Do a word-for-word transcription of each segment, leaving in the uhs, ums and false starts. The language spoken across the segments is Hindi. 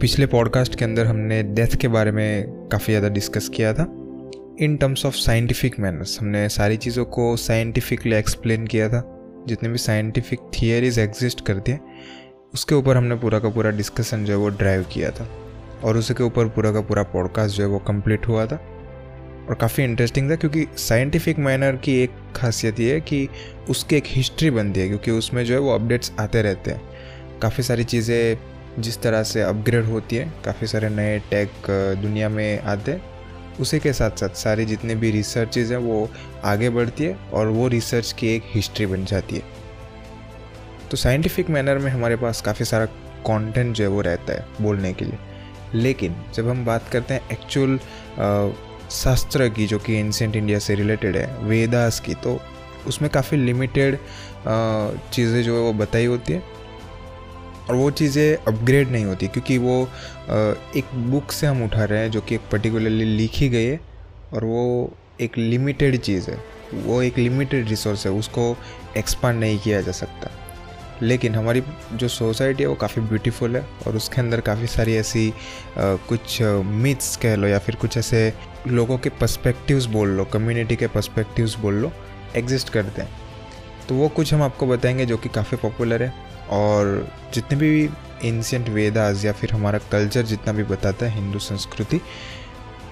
पिछले पॉडकास्ट के अंदर हमने डेथ के बारे में काफ़ी ज़्यादा डिस्कस किया था in terms of scientific manners. हमने सारी चीज़ों को साइंटिफिकली एक्सप्लेन किया था, जितने भी साइंटिफिक थियरीज एग्जिस्ट करती हैं उसके ऊपर हमने पूरा का पूरा डिस्कशन जो है वो ड्राइव किया था और उसके ऊपर पूरा का पूरा पॉडकास्ट जो है वो कंप्लीट हुआ था और काफ़ी इंटरेस्टिंग था, क्योंकि साइंटिफिक मैनर की एक खासियत ये है कि उसकी एक हिस्ट्री बनती है, क्योंकि उसमें जो है वो अपडेट्स आते रहते हैं। काफ़ी सारी चीज़ें जिस तरह से अपग्रेड होती है, काफ़ी सारे नए टेक दुनिया में आते हैं, उसी के साथ साथ सारी जितने भी रिसर्चेज हैं वो आगे बढ़ती है और वो रिसर्च की एक हिस्ट्री बन जाती है। तो साइंटिफिक मैनर में हमारे पास काफ़ी सारा कंटेंट जो है वो रहता है बोलने के लिए, लेकिन जब हम बात करते हैं एक्चुअल शास्त्र की जो कि एंशिएंट इंडिया से रिलेटेड है, वेदास की, तो उसमें काफ़ी लिमिटेड चीज़ें जो है वो बताई होती है और वो चीज़ें अपग्रेड नहीं होती, क्योंकि वो एक बुक से हम उठा रहे हैं जो कि एक पर्टिकुलरली लिखी गई है और वो एक लिमिटेड चीज़ है, वो एक लिमिटेड रिसोर्स है, उसको एक्सपांड नहीं किया जा सकता। लेकिन हमारी जो सोसाइटी है वो काफ़ी ब्यूटीफुल है और उसके अंदर काफ़ी सारी ऐसी कुछ मिथ्स कह लो या फिर कुछ ऐसे लोगों के पर्सपेक्टिव्स बोल लो, कम्युनिटी के पर्सपेक्टिव्स बोल लो, एग्जिस्ट करते हैं। तो वो कुछ हम आपको बताएंगे जो कि काफ़ी पॉपुलर है और जितने भी एंशिएंट वेदास या फिर हमारा कल्चर जितना भी बताता है हिंदू संस्कृति,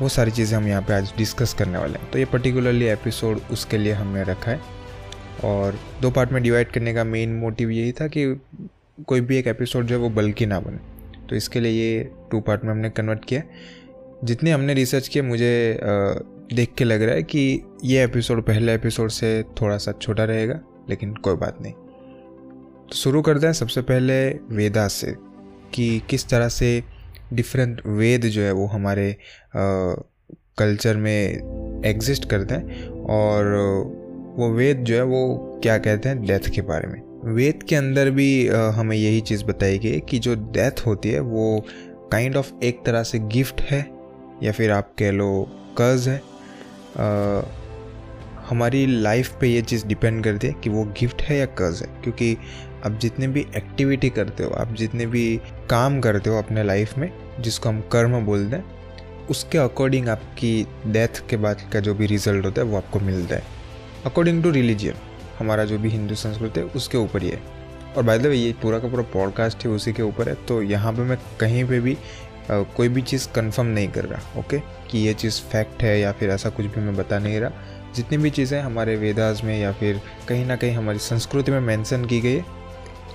वो सारी चीज़ें हम यहाँ पे आज डिस्कस करने वाले हैं। तो ये पर्टिकुलरली एपिसोड उसके लिए हमने रखा है और दो पार्ट में डिवाइड करने का मेन मोटिव यही था कि कोई भी एक एपिसोड जो है वो बल्कि ना बने, तो इसके लिए ये टू पार्ट में हमने कन्वर्ट किया। जितने हमने रिसर्च किया मुझे देख के लग रहा है कि ये एपिसोड पहले एपिसोड से थोड़ा सा छोटा रहेगा, लेकिन कोई बात नहीं। तो शुरू करते हैं सबसे पहले वेदास से कि किस तरह से डिफरेंट वेद जो है वो हमारे कल्चर में एग्जिस्ट करते हैं और वो वेद जो है वो क्या कहते हैं डेथ के बारे में। वेद के अंदर भी हमें यही चीज़ बताई गई कि जो डेथ होती है वो काइंड ऑफ एक तरह से गिफ्ट है या फिर आप कह लो कर्ज है। आ, हमारी लाइफ पे ये चीज़ डिपेंड करती है कि वो गिफ्ट है या कर्ज है, क्योंकि आप जितने भी एक्टिविटी करते हो, आप जितने भी काम करते हो अपने लाइफ में, जिसको हम कर्म बोलते हैं, उसके अकॉर्डिंग आपकी डेथ के बाद का जो भी रिजल्ट होता है वो आपको मिलता है। अकॉर्डिंग टू रिलीजियन, हमारा जो भी हिंदू संस्कृति है उसके ऊपर ही है। और बाय द वे ये पूरा का पूरा पॉडकास्ट है उसी के ऊपर है, तो यहाँ पर मैं कहीं पर भी आ, कोई भी चीज़ कन्फर्म नहीं कर रहा ओके कि ये चीज़ फैक्ट है या फिर ऐसा कुछ भी मैं बता नहीं रहा। जितनी भी चीज़ें हमारे वेदास में या फिर कहीं ना कहीं हमारी संस्कृति में मेंशन की गई है,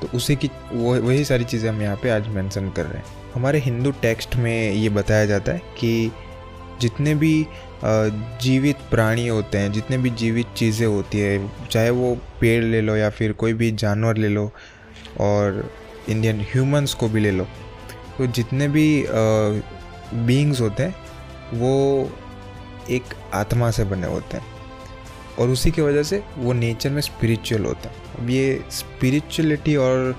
तो उसी की वो वही सारी चीज़ें हम यहाँ पे आज मेंशन कर रहे हैं। हमारे हिंदू टेक्स्ट में ये बताया जाता है कि जितने भी जीवित प्राणी होते हैं, जितने भी जीवित चीज़ें होती है, चाहे वो पेड़ ले लो या फिर कोई भी जानवर ले लो और इंडियन ह्यूमंस को भी ले लो, तो जितने भी बींग्स होते हैं वो एक आत्मा से बने होते हैं और उसी की वजह से वो नेचर में स्पिरिचुअल होता है। अब ये स्पिरिचुअलिटी और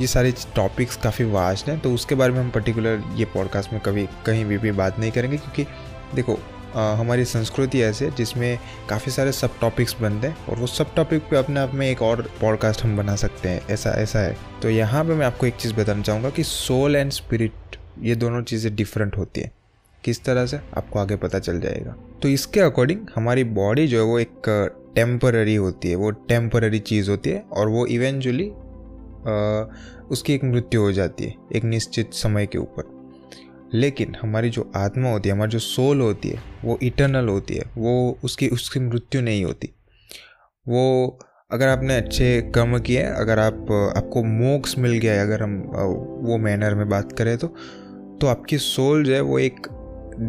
ये सारे टॉपिक्स काफ़ी वास्ट हैं, तो उसके बारे में हम पर्टिकुलर ये पॉडकास्ट में कभी कहीं भी, भी बात नहीं करेंगे, क्योंकि देखो आ, हमारी संस्कृति ऐसे है जिसमें काफ़ी सारे सब टॉपिक्स बनते हैं और वो सब टॉपिक पे अपने आप में एक और पॉडकास्ट हम बना सकते हैं, ऐसा ऐसा है। तो यहाँ पर मैं आपको एक चीज़ बताना चाहूँगा कि सोल एंड स्पिरिट ये दोनों चीज़ें डिफरेंट होती है। किस तरह से आपको आगे पता चल जाएगा। तो इसके अकॉर्डिंग हमारी बॉडी जो है वो एक टेम्पररी होती है, वो टेम्पररी चीज़ होती है और वो इवेंचुअली उसकी एक मृत्यु हो जाती है एक निश्चित समय के ऊपर। लेकिन हमारी जो आत्मा होती है, हमारी जो सोल होती है, वो इटर्नल होती है, वो उसकी उसकी मृत्यु नहीं होती। वो अगर आपने अच्छे कर्म किए, अगर आप आपको मोक्ष मिल गया है, अगर हम वो मैनर में बात करें तो, तो आपकी सोल जो है वो एक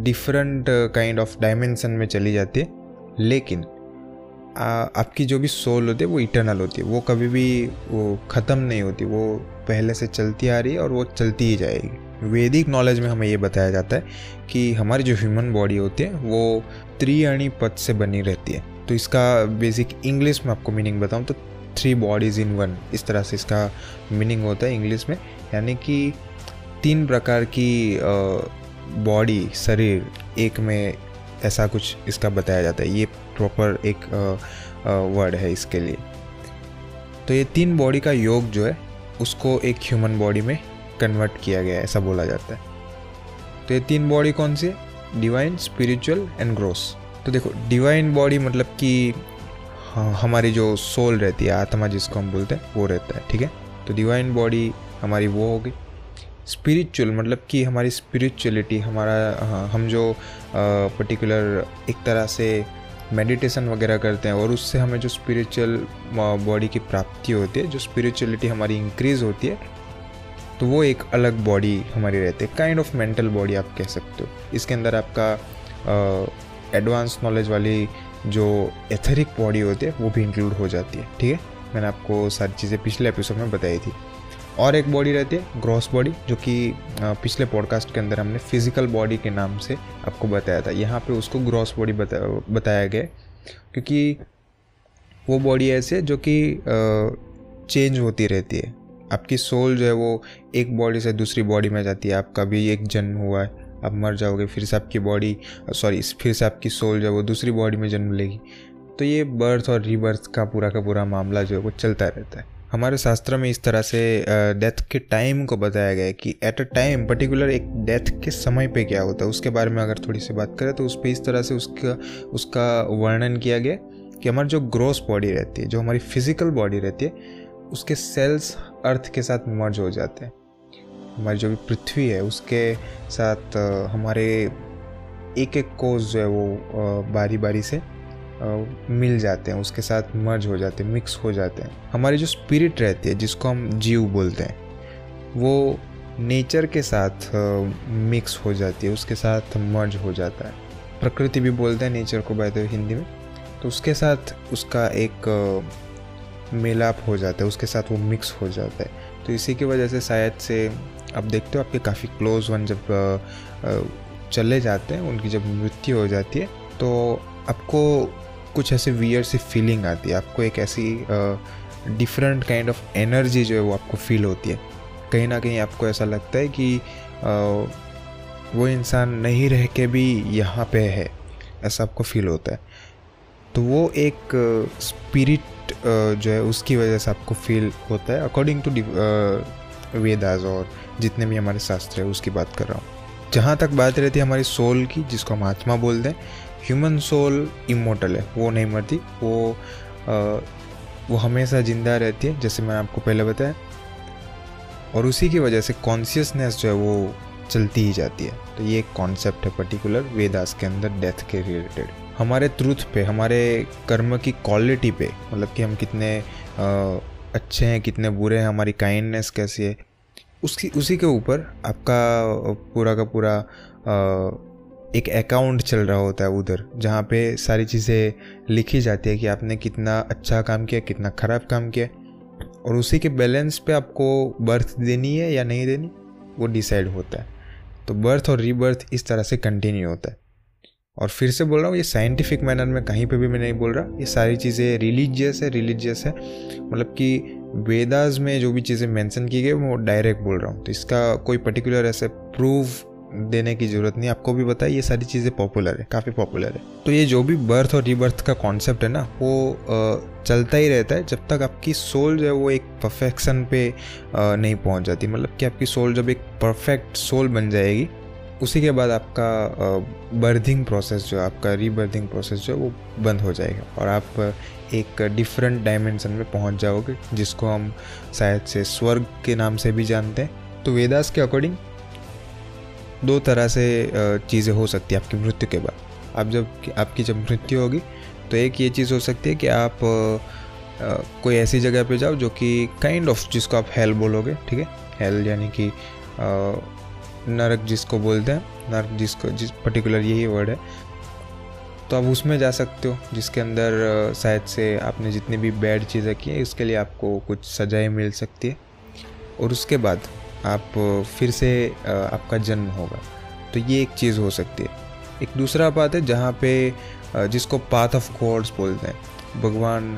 डिफरेंट काइंड ऑफ डायमेंशन में चली जाती है। लेकिन आ, आपकी जो भी सोल होती है वो इटर्नल होती है, वो कभी भी वो ख़त्म नहीं होती, वो पहले से चलती आ रही है और वो चलती ही जाएगी। वैदिक नॉलेज में हमें ये बताया जाता है कि हमारी जो ह्यूमन बॉडी होती है वो त्रिअणी पद से बनी रहती है। तो इसका बेसिक इंग्लिश में आपको मीनिंग बताऊँ तो थ्री बॉडीज इन वन, इस तरह से इसका मीनिंग होता है इंग्लिश में, यानी कि तीन प्रकार की आ, बॉडी, शरीर एक में, ऐसा कुछ इसका बताया जाता है। ये प्रॉपर एक वर्ड है इसके लिए। तो ये तीन बॉडी का योग जो है उसको एक ह्यूमन बॉडी में कन्वर्ट किया गया है, ऐसा बोला जाता है। तो ये तीन बॉडी कौन सी है? Divine, spiritual and gross. तो देखो डिवाइन बॉडी मतलब कि हमारी जो सोल रहती है, आत्मा जिसको हम बोलते हैं, वो रहता है, ठीक है। तो डिवाइन बॉडी हमारी वो होगी। स्पिरिचुअल मतलब कि हमारी स्पिरिचुअलिटी, हमारा हम जो पर्टिकुलर एक तरह से मेडिटेशन वगैरह करते हैं और उससे हमें जो स्पिरिचुअल बॉडी की प्राप्ति होती है, जो स्पिरिचुअलिटी हमारी इंक्रीज़ होती है, तो वो एक अलग बॉडी हमारी रहती है, काइंड ऑफ मेंटल बॉडी आप कह सकते हो। इसके अंदर आपका एडवांस नॉलेज वाली जो एथेरिक बॉडी होती है वो भी इंक्लूड हो जाती है, ठीक है। मैंने आपको सारी चीज़ें पिछले एपिसोड में बताई थी। और एक बॉडी रहती है ग्रॉस बॉडी, जो कि पिछले पॉडकास्ट के अंदर हमने फिज़िकल बॉडी के नाम से आपको बताया था। यहाँ पे उसको ग्रॉस बॉडी बता बताया गया क्योंकि वो बॉडी ऐसी है जो कि चेंज होती रहती है। आपकी सोल जो है वो एक बॉडी से दूसरी बॉडी में जाती है। आपका भी एक जन्म हुआ है, आप मर जाओगे, फिर से आपकी बॉडी सॉरी फिर से आपकी सोल जो है वो दूसरी बॉडी में जन्म लेगी। तो ये बर्थ और रीबर्थ का पूरा का पूरा मामला जो है वो चलता रहता है। हमारे शास्त्र में इस तरह से डेथ के टाइम को बताया गया है कि एट अ टाइम पर्टिकुलर एक डेथ के समय पे क्या होता है, उसके बारे में अगर थोड़ी सी बात करें तो उस पर इस तरह से उसका उसका वर्णन किया गया कि हमारी जो ग्रॉस बॉडी रहती है, जो हमारी फिजिकल बॉडी रहती है, उसके सेल्स अर्थ के साथ मर्ज हो जाते हैं। हमारी जो भी पृथ्वी है उसके साथ हमारे एक एक कोष जो है वो बारी बारी से मिल जाते हैं, उसके साथ मर्ज हो जाते हैं, मिक्स हो जाते हैं। हमारी जो स्पिरिट रहती है, जिसको हम जीव बोलते हैं, वो नेचर के साथ मिक्स हो जाती है, उसके साथ मर्ज हो जाता है। प्रकृति भी बोलते हैं नेचर को बाय द वे हिंदी में। तो उसके साथ उसका एक मेलाप हो जाता है, उसके साथ वो मिक्स हो जाता है। तो इसी की वजह से शायद से आप देखते हो आपके काफ़ी क्लोज वन जब चले जाते हैं, उनकी जब मृत्यु हो जाती है, तो आपको कुछ ऐसे वियर सी फीलिंग आती है, आपको एक ऐसी डिफरेंट काइंड ऑफ एनर्जी जो है वो आपको फील होती है। कहीं ना कहीं आपको ऐसा लगता है कि uh, वो इंसान नहीं रह के भी यहाँ पे है, ऐसा आपको फील होता है। तो वो एक स्पिरिट uh, uh, जो है उसकी वजह से आपको फील होता है, अकॉर्डिंग टू वेदास और जितने भी हमारे शास्त्र है उसकी बात कर रहा हूँ। जहाँ तक बात रहती है हमारी सोल की, जिसको हम आत्मा बोलते हैं, ह्यूमन सोल इमोर्टल है, वो नहीं मरती, वो आ, वो हमेशा ज़िंदा रहती है, जैसे मैंने आपको पहले बताया। और उसी की वजह से कॉन्शियसनेस जो है वो चलती ही जाती है। तो ये एक कॉन्सेप्ट है पर्टिकुलर वेदास के अंदर डेथ के रिलेटेड। हमारे ट्रुथ पे, हमारे कर्म की क्वालिटी पे, मतलब कि हम कितने आ, अच्छे हैं, कितने बुरे हैं, हमारी काइंडनेस कैसी है, उसकी उसी के ऊपर आपका पूरा का पूरा आ, एक अकाउंट चल रहा होता है उधर, जहाँ पे सारी चीज़ें लिखी जाती है कि आपने कितना अच्छा काम किया, कितना ख़राब काम किया, और उसी के बैलेंस पे आपको बर्थ देनी है या नहीं देनी, वो डिसाइड होता है। तो बर्थ और रीबर्थ इस तरह से कंटिन्यू होता है। और फिर से बोल रहा हूँ, ये साइंटिफिक मैनर में कहीं पे भी मैं नहीं बोल रहा, ये सारी चीज़ें रिलीजियस है रिलीजियस है मतलब कि वेदास में जो भी चीज़ें मेंशन की गई वो डायरेक्ट बोल रहा हूँ। तो इसका कोई पर्टिकुलर ऐसे प्रूव देने की ज़रूरत नहीं। आपको भी पता है ये सारी चीज़ें पॉपुलर है, काफ़ी पॉपुलर है। तो ये जो भी बर्थ और रीबर्थ का कॉन्सेप्ट है ना, वो आ, चलता ही रहता है जब तक आपकी सोल जो है वो एक परफेक्शन पे आ, नहीं पहुंच जाती। मतलब कि आपकी सोल जब एक परफेक्ट सोल बन जाएगी, उसी के बाद आपका बर्थिंग प्रोसेस जो है, आपका रीबर्थिंग प्रोसेस जो है वो बंद हो जाएगा और आप एक डिफरेंट डायमेंशन में पहुँच जाओगे, जिसको हम शायद से स्वर्ग के नाम से भी जानते हैं। तो वेदास के अकॉर्डिंग दो तरह से चीज़ें हो सकती है आपकी मृत्यु के बाद। आप जब आपकी जब मृत्यु होगी तो एक ये चीज़ हो सकती है कि आप आ, कोई ऐसी जगह पे जाओ जो कि काइंड ऑफ जिसको आप हेल बोलोगे, ठीक है। हेल यानी कि नरक जिसको बोलते हैं, नरक जिसको जिस पर्टिकुलर यही वर्ड है। तो आप उसमें जा सकते हो, जिसके अंदर शायद से आपने जितनी भी बैड चीज़ें की हैं उसके लिए आपको कुछ सजाएं मिल सकती है। और उसके बाद आप फिर से आपका जन्म होगा। तो ये एक चीज़ हो सकती है। एक दूसरा बात है जहाँ पे जिसको पाथ ऑफ गॉड्स बोलते हैं, भगवान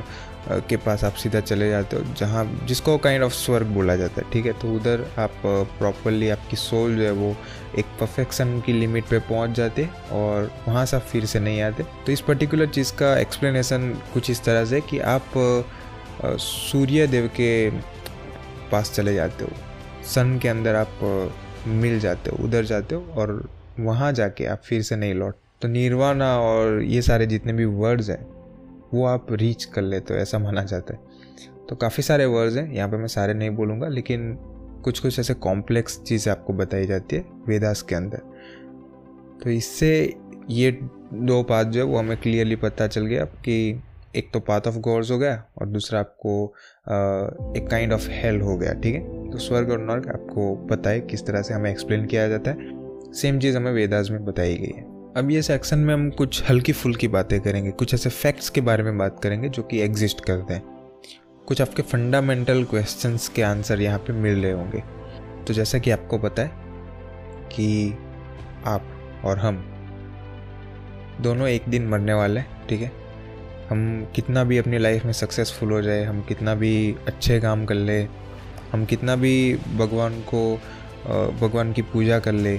के पास आप सीधा चले जाते हो, जहाँ जिसको काइंड ऑफ स्वर्ग बोला जाता है, ठीक है। तो उधर आप प्रॉपरली आपकी सोल जो है वो एक परफेक्शन की लिमिट पे पहुँच जाते और वहाँ से आप फिर से नहीं आते। तो इस पर्टिकुलर चीज़ का एक्सप्लेनेशन कुछ इस तरह से कि आप सूर्य देव के पास चले जाते हो, सन के अंदर आप मिल जाते हो, उधर जाते हो और वहाँ जाके आप फिर से नहीं लौट। तो निर्वाणा और ये सारे जितने भी वर्ड्स हैं वो आप रीच कर लेते हो, ऐसा माना जाता है। तो काफ़ी सारे वर्ड्स हैं, यहाँ पे मैं सारे नहीं बोलूँगा, लेकिन कुछ कुछ ऐसे कॉम्प्लेक्स चीज़ें आपको बताई जाती है वेदास के अंदर। तो इससे ये दो पाथ जो है वो हमें क्लियरली पता चल गया कि एक तो पाथ ऑफ गॉड्स हो गया और दूसरा आपको एक काइंड ऑफ हेल हो गया, ठीक है। तो स्वर्ग और नर्क आपको पता है किस तरह से हमें एक्सप्लेन किया जाता है, सेम चीज़ हमें वेदास में बताई गई है। अब ये सेक्शन में हम कुछ हल्की फुल्की बातें करेंगे, कुछ ऐसे फैक्ट्स के बारे में बात करेंगे जो कि एग्जिस्ट करते हैं, कुछ आपके फंडामेंटल क्वेश्चंस के आंसर यहाँ पे मिल रहे होंगे। तो जैसा कि आपको पता है कि आप और हम दोनों एक दिन मरने वाले हैं, ठीक है। हम कितना भी अपनी लाइफ में सक्सेसफुल हो जाए, हम कितना भी अच्छे काम कर ले, हम कितना भी भगवान को भगवान की पूजा कर ले,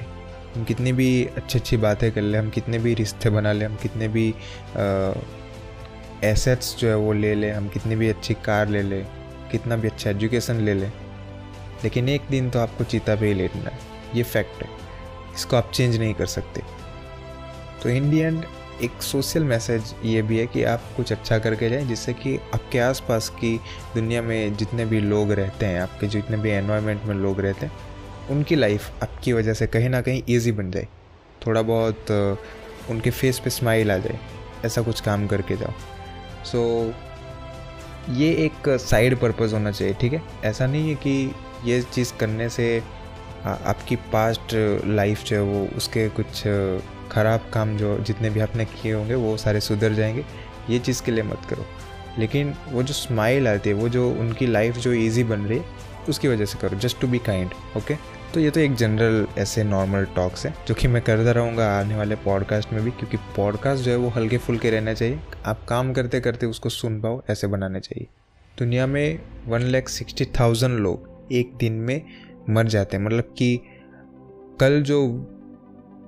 हम कितनी भी अच्छी अच्छी बातें कर ले, हम कितने भी रिश्ते बना ले, हम कितने भी एसेट्स जो है वो ले ले, हम कितनी भी अच्छी कार ले ले, कितना भी अच्छा एजुकेशन ले ले, लेकिन एक दिन तो आपको चीता पे ही लेटना है। ये फैक्ट है, इसको आप चेंज नहीं कर सकते। तो इन दी एंड एक सोशल मैसेज ये भी है कि आप कुछ अच्छा करके जाएं, जिससे कि आपके आसपास की दुनिया में जितने भी लोग रहते हैं, आपके जितने भी एनवायरनमेंट में लोग रहते हैं, उनकी लाइफ आपकी वजह से कहीं ना कहीं ईजी बन जाए, थोड़ा बहुत उनके फेस पे स्माइल आ जाए, ऐसा कुछ काम करके जाओ। सो so, ये एक साइड पर्पस होना चाहिए, ठीक है। ऐसा नहीं है कि ये चीज़ करने से आपकी पास्ट लाइफ जो है वो उसके कुछ ख़राब काम जो जितने भी आपने किए होंगे वो सारे सुधर जाएंगे, ये चीज़ के लिए मत करो। लेकिन वो जो स्माइल आती है, वो जो उनकी लाइफ जो ईजी बन रही है, उसकी वजह से करो, just to be kind, okay. तो ये तो एक जनरल ऐसे नॉर्मल टॉक्स है जो कि मैं करता रहूँगा आने वाले पॉडकास्ट में भी, क्योंकि पॉडकास्ट जो है वो हल्के फुल्के रहने चाहिए, आप काम करते करते उसको सुन पाओ, ऐसे बनाने चाहिए। दुनिया में वन लैख सिक्सटी थाउजेंड लोग एक दिन में मर जाते हैं, मतलब कि कल जो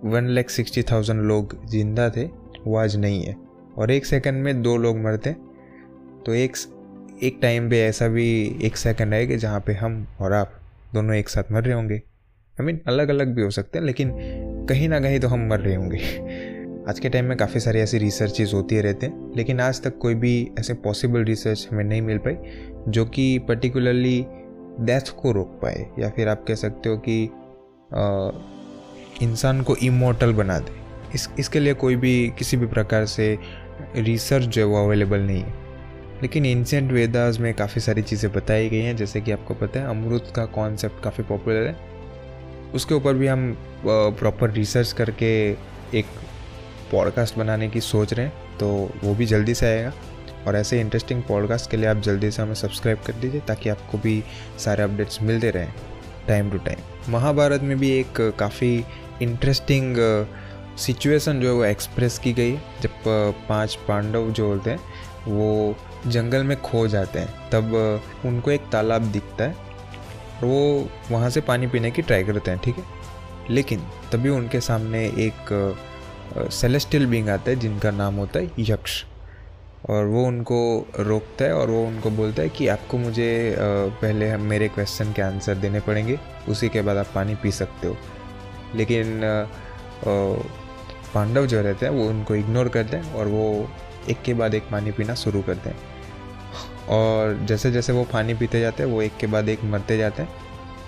वन लैख सिक्सटी थाउजेंड लोग जिंदा थे वो आज नहीं है, और एक सेकंड में दो लोग मरते हैं। तो एक एक टाइम पे ऐसा भी एक सेकंड आएगा जहाँ पे हम और आप दोनों एक साथ मर रहे होंगे। आई मीन अलग अलग भी हो सकते हैं, लेकिन कहीं ना कहीं तो हम मर रहे होंगे। आज के टाइम में काफ़ी सारी ऐसी रिसर्चेज होती रहते हैं, लेकिन आज तक कोई भी ऐसे पॉसिबल रिसर्च हमें नहीं मिल पाई जो कि पर्टिकुलरली डेथ को रोक पाए, या फिर आप कह सकते हो कि इंसान को इमोर्टल बना दे। इस इसके लिए कोई भी किसी भी प्रकार से रिसर्च जो है वो अवेलेबल नहीं है, लेकिन एंशिएंट वेदास में काफ़ी सारी चीज़ें बताई गई हैं। जैसे कि आपको पता है अमृत का कॉन्सेप्ट काफ़ी पॉपुलर है, उसके ऊपर भी हम प्रॉपर रिसर्च करके एक पॉडकास्ट बनाने की सोच रहे हैं, तो वो भी जल्दी से आएगा। और ऐसे इंटरेस्टिंग पॉडकास्ट के लिए आप जल्दी से हमें सब्सक्राइब कर दीजिए, ताकि आपको भी सारे अपडेट्स मिलते रहें टाइम टू टाइम। महाभारत में भी एक काफ़ी इंटरेस्टिंग सिचुएसन जो है वो एक्सप्रेस की गई, जब पांच पांडव जो होते हैं वो जंगल में खो जाते हैं, तब उनको एक तालाब दिखता है और वो वहाँ से पानी पीने की ट्राई करते हैं, ठीक है। लेकिन तभी उनके सामने एक सेलेस्टियल बीइंग आता है जिनका नाम होता है यक्ष, और वो उनको रोकता है और वो उनको बोलता है कि आपको मुझे पहले हम मेरे क्वेश्चन के आंसर देने पड़ेंगे, उसी के बाद आप पानी पी सकते हो। लेकिन पांडव जो रहते हैं वो उनको इग्नोर करते हैं और वो एक के बाद एक पानी पीना शुरू करते हैं, और जैसे जैसे वो पानी पीते जाते हैं वो एक के बाद एक मरते जाते हैं।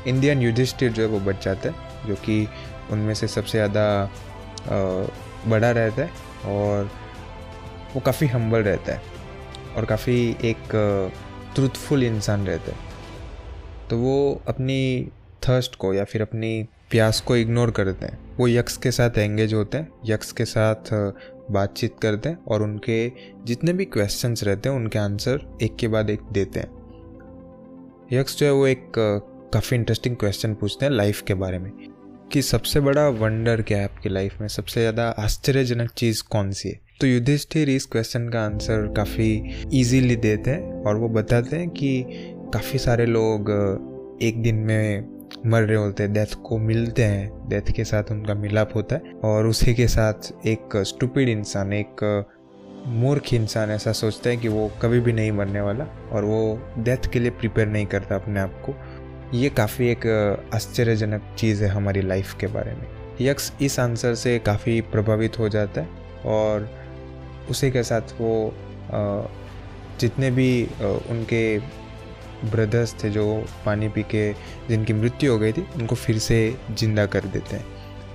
इंडियन युधिष्ठिर जो है वो बच जाता है, जो कि उनमें से सबसे ज़्यादा बड़ा रहता है, और वो काफ़ी हम्बल रहता है और काफ़ी एक ट्रूथफुल इंसान रहता है। तो वो अपनी थर्स्ट को या फिर अपनी प्यास को इग्नोर करते हैं, वो यक्ष के साथ एंगेज होते हैं, यक्ष के साथ बातचीत करते हैं, और उनके जितने भी क्वेश्चंस रहते हैं उनके आंसर एक के बाद एक देते हैं। यक्ष जो है वो एक काफ़ी इंटरेस्टिंग क्वेश्चन पूछते हैं लाइफ के बारे में, कि सबसे बड़ा वंडर क्या है आपकी लाइफ में, सबसे ज़्यादा आश्चर्यजनक चीज़ कौन सी है। तो युधिष्ठिर इस क्वेश्चन का आंसर काफ़ी ईजीली देते हैं, और वो बताते हैं कि काफ़ी सारे लोग एक दिन में मर रहे होते हैं, डेथ को मिलते हैं, डेथ के साथ उनका मिलाप होता है, और उसी के साथ एक स्टूपिड इंसान, एक मूर्ख इंसान ऐसा सोचता है कि वो कभी भी नहीं मरने वाला, और वो डेथ के लिए प्रिपेयर नहीं करता अपने आप को, ये काफ़ी एक आश्चर्यजनक चीज़ है हमारी लाइफ के बारे में। यक्ष इस आंसर से काफ़ी प्रभावित हो जाता है और उसी के साथ वो जितने भी उनके ब्रदर्स थे जो पानी पी के जिनकी मृत्यु हो गई थी उनको फिर से जिंदा कर देते हैं।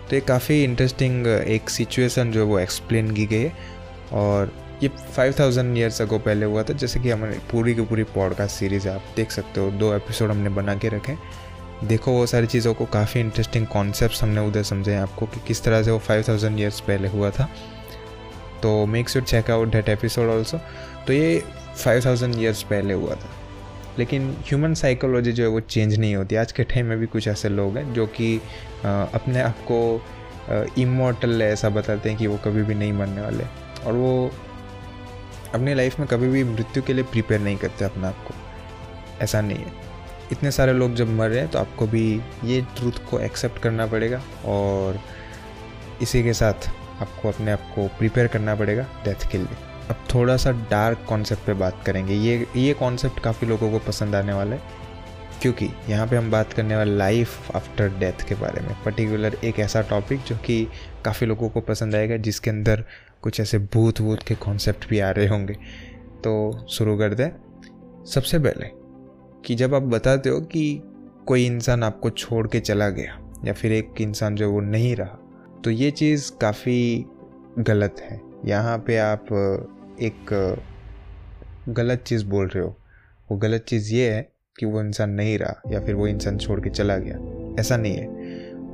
तो ये काफ़ी इंटरेस्टिंग एक सिचुएशन जो वो एक्सप्लेन की गई है और ये फाइव थाउज़ेंड ईयर्स अगो पहले हुआ था। जैसे कि हमारी पूरी की पूरी पॉडकास्ट सीरीज़ आप देख सकते हो, दो एपिसोड हमने बना के रखे, देखो वो सारी चीज़ों को। काफ़ी इंटरेस्टिंग कॉन्सेप्ट्स हमने उधर समझे आपको कि किस तरह से वो फाइव थाउज़ेंड ईयर्स पहले हुआ था। तो make sure check out that episode also. तो ये फाइव थाउज़ेंड ईयर्स पहले हुआ था, लेकिन ह्यूमन साइकोलॉजी जो है वो चेंज नहीं होती। आज के टाइम में भी कुछ ऐसे लोग हैं जो कि अपने आप को इमॉर्टल ऐसा बताते हैं कि वो कभी भी नहीं मरने वाले और वो अपनी लाइफ में कभी भी मृत्यु के लिए प्रिपेयर नहीं करते अपने आप को। ऐसा नहीं है, इतने सारे लोग जब मर रहे हैं तो आपको भी ये ट्रूथ को एक्सेप्ट करना पड़ेगा और इसी के साथ आपको अपने आप को प्रिपेयर करना पड़ेगा डेथ के लिए। अब थोड़ा सा डार्क कॉन्सेप्ट पे बात करेंगे। ये ये कॉन्सेप्ट काफ़ी लोगों को पसंद आने वाला है क्योंकि यहाँ पे हम बात करने वाले लाइफ आफ्टर डेथ के बारे में। पर्टिकुलर एक ऐसा टॉपिक जो कि काफ़ी लोगों को पसंद आएगा, जिसके अंदर कुछ ऐसे भूत भूत के कॉन्सेप्ट भी आ रहे होंगे। तो शुरू कर दें। सबसे पहले कि जब आप बताते हो कि कोई इंसान आपको छोड़ के चला गया या फिर एक इंसान जो वो नहीं रहा, तो ये चीज़ काफ़ी गलत है। यहाँ पे आप एक गलत चीज़ बोल रहे हो। वो गलत चीज़ ये है कि वो इंसान नहीं रहा या फिर वो इंसान छोड़ के चला गया, ऐसा नहीं है।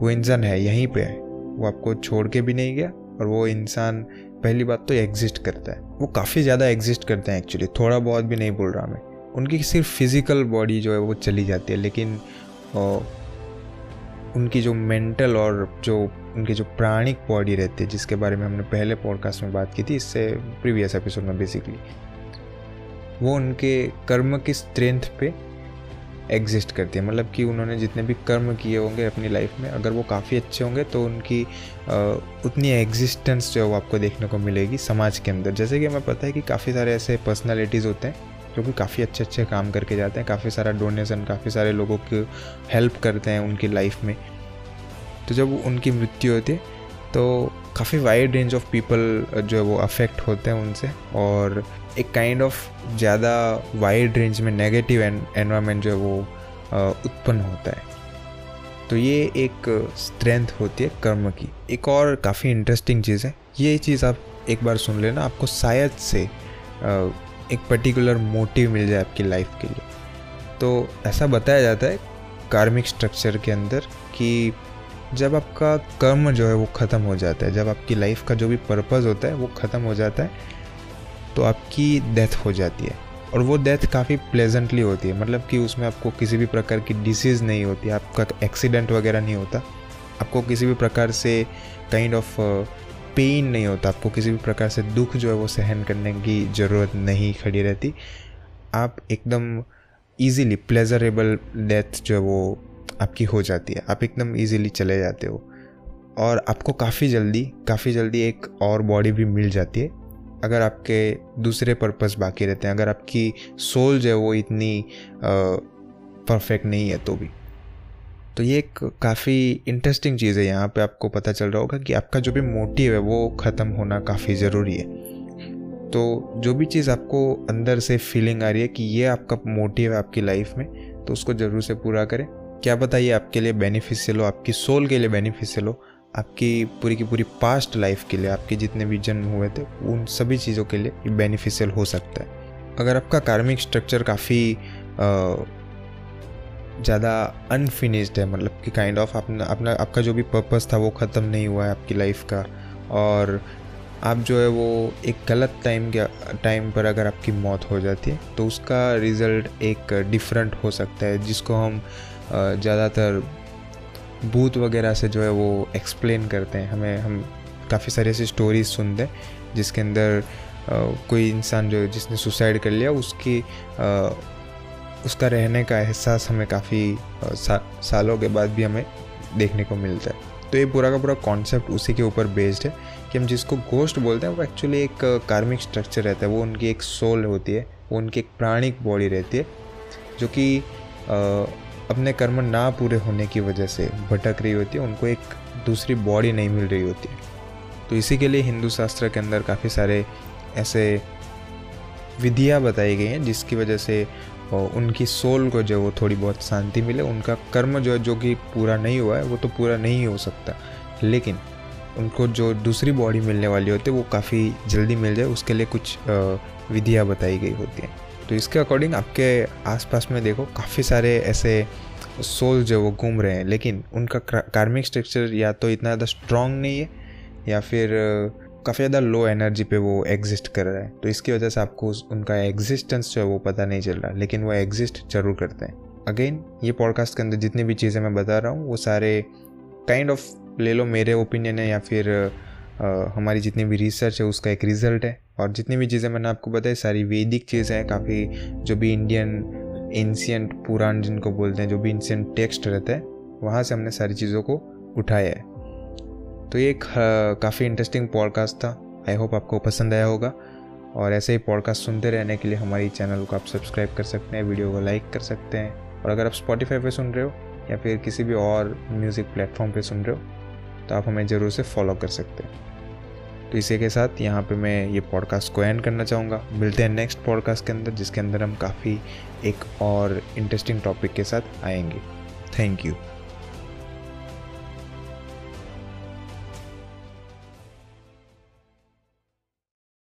वो इंसान है, यहीं पे है, वो आपको छोड़ के भी नहीं गया और वो इंसान पहली बात तो एग्जिस्ट करता है। वो काफ़ी ज़्यादा एग्जिस्ट करते हैं एक्चुअली, थोड़ा बहुत भी नहीं बोल रहा मैं। उनकी सिर्फ फिज़िकल बॉडी जो है वो चली जाती है, लेकिन उनकी जो मेंटल और जो उनकी जो प्राणिक बॉडी रहती है, जिसके बारे में हमने पहले पॉडकास्ट में बात की थी, इससे प्रीवियस एपिसोड में, बेसिकली वो उनके कर्म की स्ट्रेंथ पे एग्जिस्ट करती है। मतलब कि उन्होंने जितने भी कर्म किए होंगे अपनी लाइफ में, अगर वो काफ़ी अच्छे होंगे तो उनकी आ, उतनी एग्जिस्टेंस जो है वो आपको देखने को मिलेगी समाज के अंदर। जैसे कि हमें पता है कि काफ़ी सारे ऐसे पर्सनालिटीज़ होते हैं जो कि काफ़ी अच्छे अच्छे काम करके जाते हैं, काफ़ी सारा डोनेशन, काफ़ी सारे लोगों की हेल्प करते हैं उनकी लाइफ में। तो जब उनकी मृत्यु होती है तो काफ़ी वाइड रेंज ऑफ पीपल जो है वो अफेक्ट होते हैं उनसे और एक काइंड ऑफ ज़्यादा वाइड रेंज में नेगेटिव एनवायरनमेंट जो है वो उत्पन्न होता है। तो ये एक स्ट्रेंथ होती है कर्म की। एक और काफ़ी इंटरेस्टिंग चीज़ है, ये चीज़ आप एक बार सुन लेना, आपको शायद से एक पर्टिकुलर मोटिव मिल जाए आपकी लाइफ के लिए। तो ऐसा बताया जाता है कार्मिक स्ट्रक्चर के अंदर कि जब आपका कर्म जो है वो ख़त्म हो जाता है, जब आपकी लाइफ का जो भी पर्पस होता है वो ख़त्म हो जाता है, तो आपकी डेथ हो जाती है। और वो डेथ काफ़ी प्लेजेंटली होती है, मतलब कि उसमें आपको किसी भी प्रकार की डिसीज़ नहीं होती, आपका एक्सीडेंट वगैरह नहीं होता, आपको किसी भी प्रकार से काइंड ऑफ पेन नहीं होता, आपको किसी भी प्रकार से दुख जो है वो सहन करने की ज़रूरत नहीं खड़ी रहती। आप एकदम ईजीली प्लेजरेबल डेथ जो है वो आपकी हो जाती है, आप एकदम इजीली चले जाते हो और आपको काफ़ी जल्दी काफ़ी जल्दी एक और बॉडी भी मिल जाती है अगर आपके दूसरे पर्पस बाकी रहते हैं, अगर आपकी सोल जो है वो इतनी परफेक्ट नहीं है तो भी। तो ये एक काफ़ी इंटरेस्टिंग चीज़ है, यहाँ पे आपको पता चल रहा होगा कि आपका जो भी मोटिव है वो ख़त्म होना काफ़ी ज़रूरी है। तो जो भी चीज़ आपको अंदर से फीलिंग आ रही है कि ये आपका मोटिव है आपकी लाइफ में, तो उसको ज़रूर से पूरा करें। क्या पता ये आपके लिए बेनिफिशियल हो, आपकी सोल के लिए बेनिफिशियल हो, आपकी पूरी की पूरी पास्ट लाइफ के लिए, आपके जितने भी जन्म हुए थे उन सभी चीज़ों के लिए ये बेनिफिशियल हो सकता है। अगर आपका कार्मिक स्ट्रक्चर काफ़ी ज़्यादा अनफिनिश्ड है, मतलब कि काइंड ऑफ अपना अपना आपका जो भी पर्पस था वो ख़त्म नहीं हुआ है आपकी लाइफ का, और आप जो है वो एक गलत टाइम के टाइम पर अगर आपकी मौत हो जाती है तो उसका रिज़ल्ट एक डिफरेंट हो सकता है, जिसको हम ज़्यादातर भूत वगैरह से जो है वो एक्सप्लेन करते हैं। हमें हम काफ़ी सारी ऐसी स्टोरीज सुनते हैं जिसके अंदर कोई इंसान जो जिसने सुसाइड कर लिया, उसकी आ, उसका रहने का एहसास हमें काफ़ी सा, सालों के बाद भी हमें देखने को मिलता है। तो ये पूरा का पूरा कॉन्सेप्ट उसी के ऊपर बेस्ड है कि हम जिसको घोस्ट बोलते हैं वो एक्चुअली एक कार्मिक स्ट्रक्चर रहता है। वो उनकी एक सोल होती है, वो उनकी एक प्राणिक बॉडी रहती है जो कि अपने कर्म ना पूरे होने की वजह से भटक रही होती है, उनको एक दूसरी बॉडी नहीं मिल रही होती। तो इसी के लिए हिंदू शास्त्र के अंदर काफ़ी सारे ऐसे विधियाँ बताई गई हैं जिसकी वजह से उनकी सोल को जो वो थोड़ी बहुत शांति मिले। उनका कर्म जो जो कि पूरा नहीं हुआ है वो तो पूरा नहीं हो सकता, लेकिन उनको जो दूसरी बॉडी मिलने वाली होती है वो काफ़ी जल्दी मिल जाए, उसके लिए कुछ विधियाँ बताई गई होती हैं। तो इसके अकॉर्डिंग आपके आसपास में देखो काफ़ी सारे ऐसे सोल जो वो घूम रहे हैं, लेकिन उनका कार्मिक स्ट्रक्चर या तो इतना ज़्यादा स्ट्रॉन्ग नहीं है या फिर काफ़ी ज़्यादा लो एनर्जी पे वो एग्जिस्ट कर रहा है। तो इसकी वजह से आपको उनका एग्जिस्टेंस जो है वो पता नहीं चल रहा, लेकिन वो एग्जिस्ट जरूर करते हैं। अगेन, ये पॉडकास्ट के अंदर जितनी भी चीज़ें मैं बता रहा हूँ वो सारे काइंड ऑफ ले लो मेरे ओपिनियन है या फिर आ, हमारी जितनी भी रिसर्च है उसका एक रिज़ल्ट है। और जितनी भी चीज़ें मैंने आपको बताई सारी वैदिक चीज़ें हैं, काफ़ी जो भी इंडियन एंशिएंट पुराण जिनको बोलते हैं, जो भी एंशिएंट टेक्स्ट रहता है वहाँ से हमने सारी चीज़ों को उठाया है। तो ये एक काफ़ी इंटरेस्टिंग पॉडकास्ट था, आई होप आपको पसंद आया होगा। और ऐसे ही पॉडकास्ट सुनते रहने के लिए हमारी चैनल को आप सब्सक्राइब कर सकते हैं, वीडियो को लाइक कर सकते हैं। और अगर आप स्पॉटिफाई पे सुन रहे हो या फिर किसी भी और म्यूज़िक प्लेटफॉर्म पे सुन रहे हो तो आप हमें ज़रूर से फॉलो कर सकते हैं। तो इसी के साथ यहाँ पे मैं ये पॉडकास्ट को एंड करना चाहूँगा। मिलते हैं नेक्स्ट पॉडकास्ट के अंदर, जिसके अंदर हम काफ़ी एक और इंटरेस्टिंग टॉपिक के साथ आएंगे। Thank you.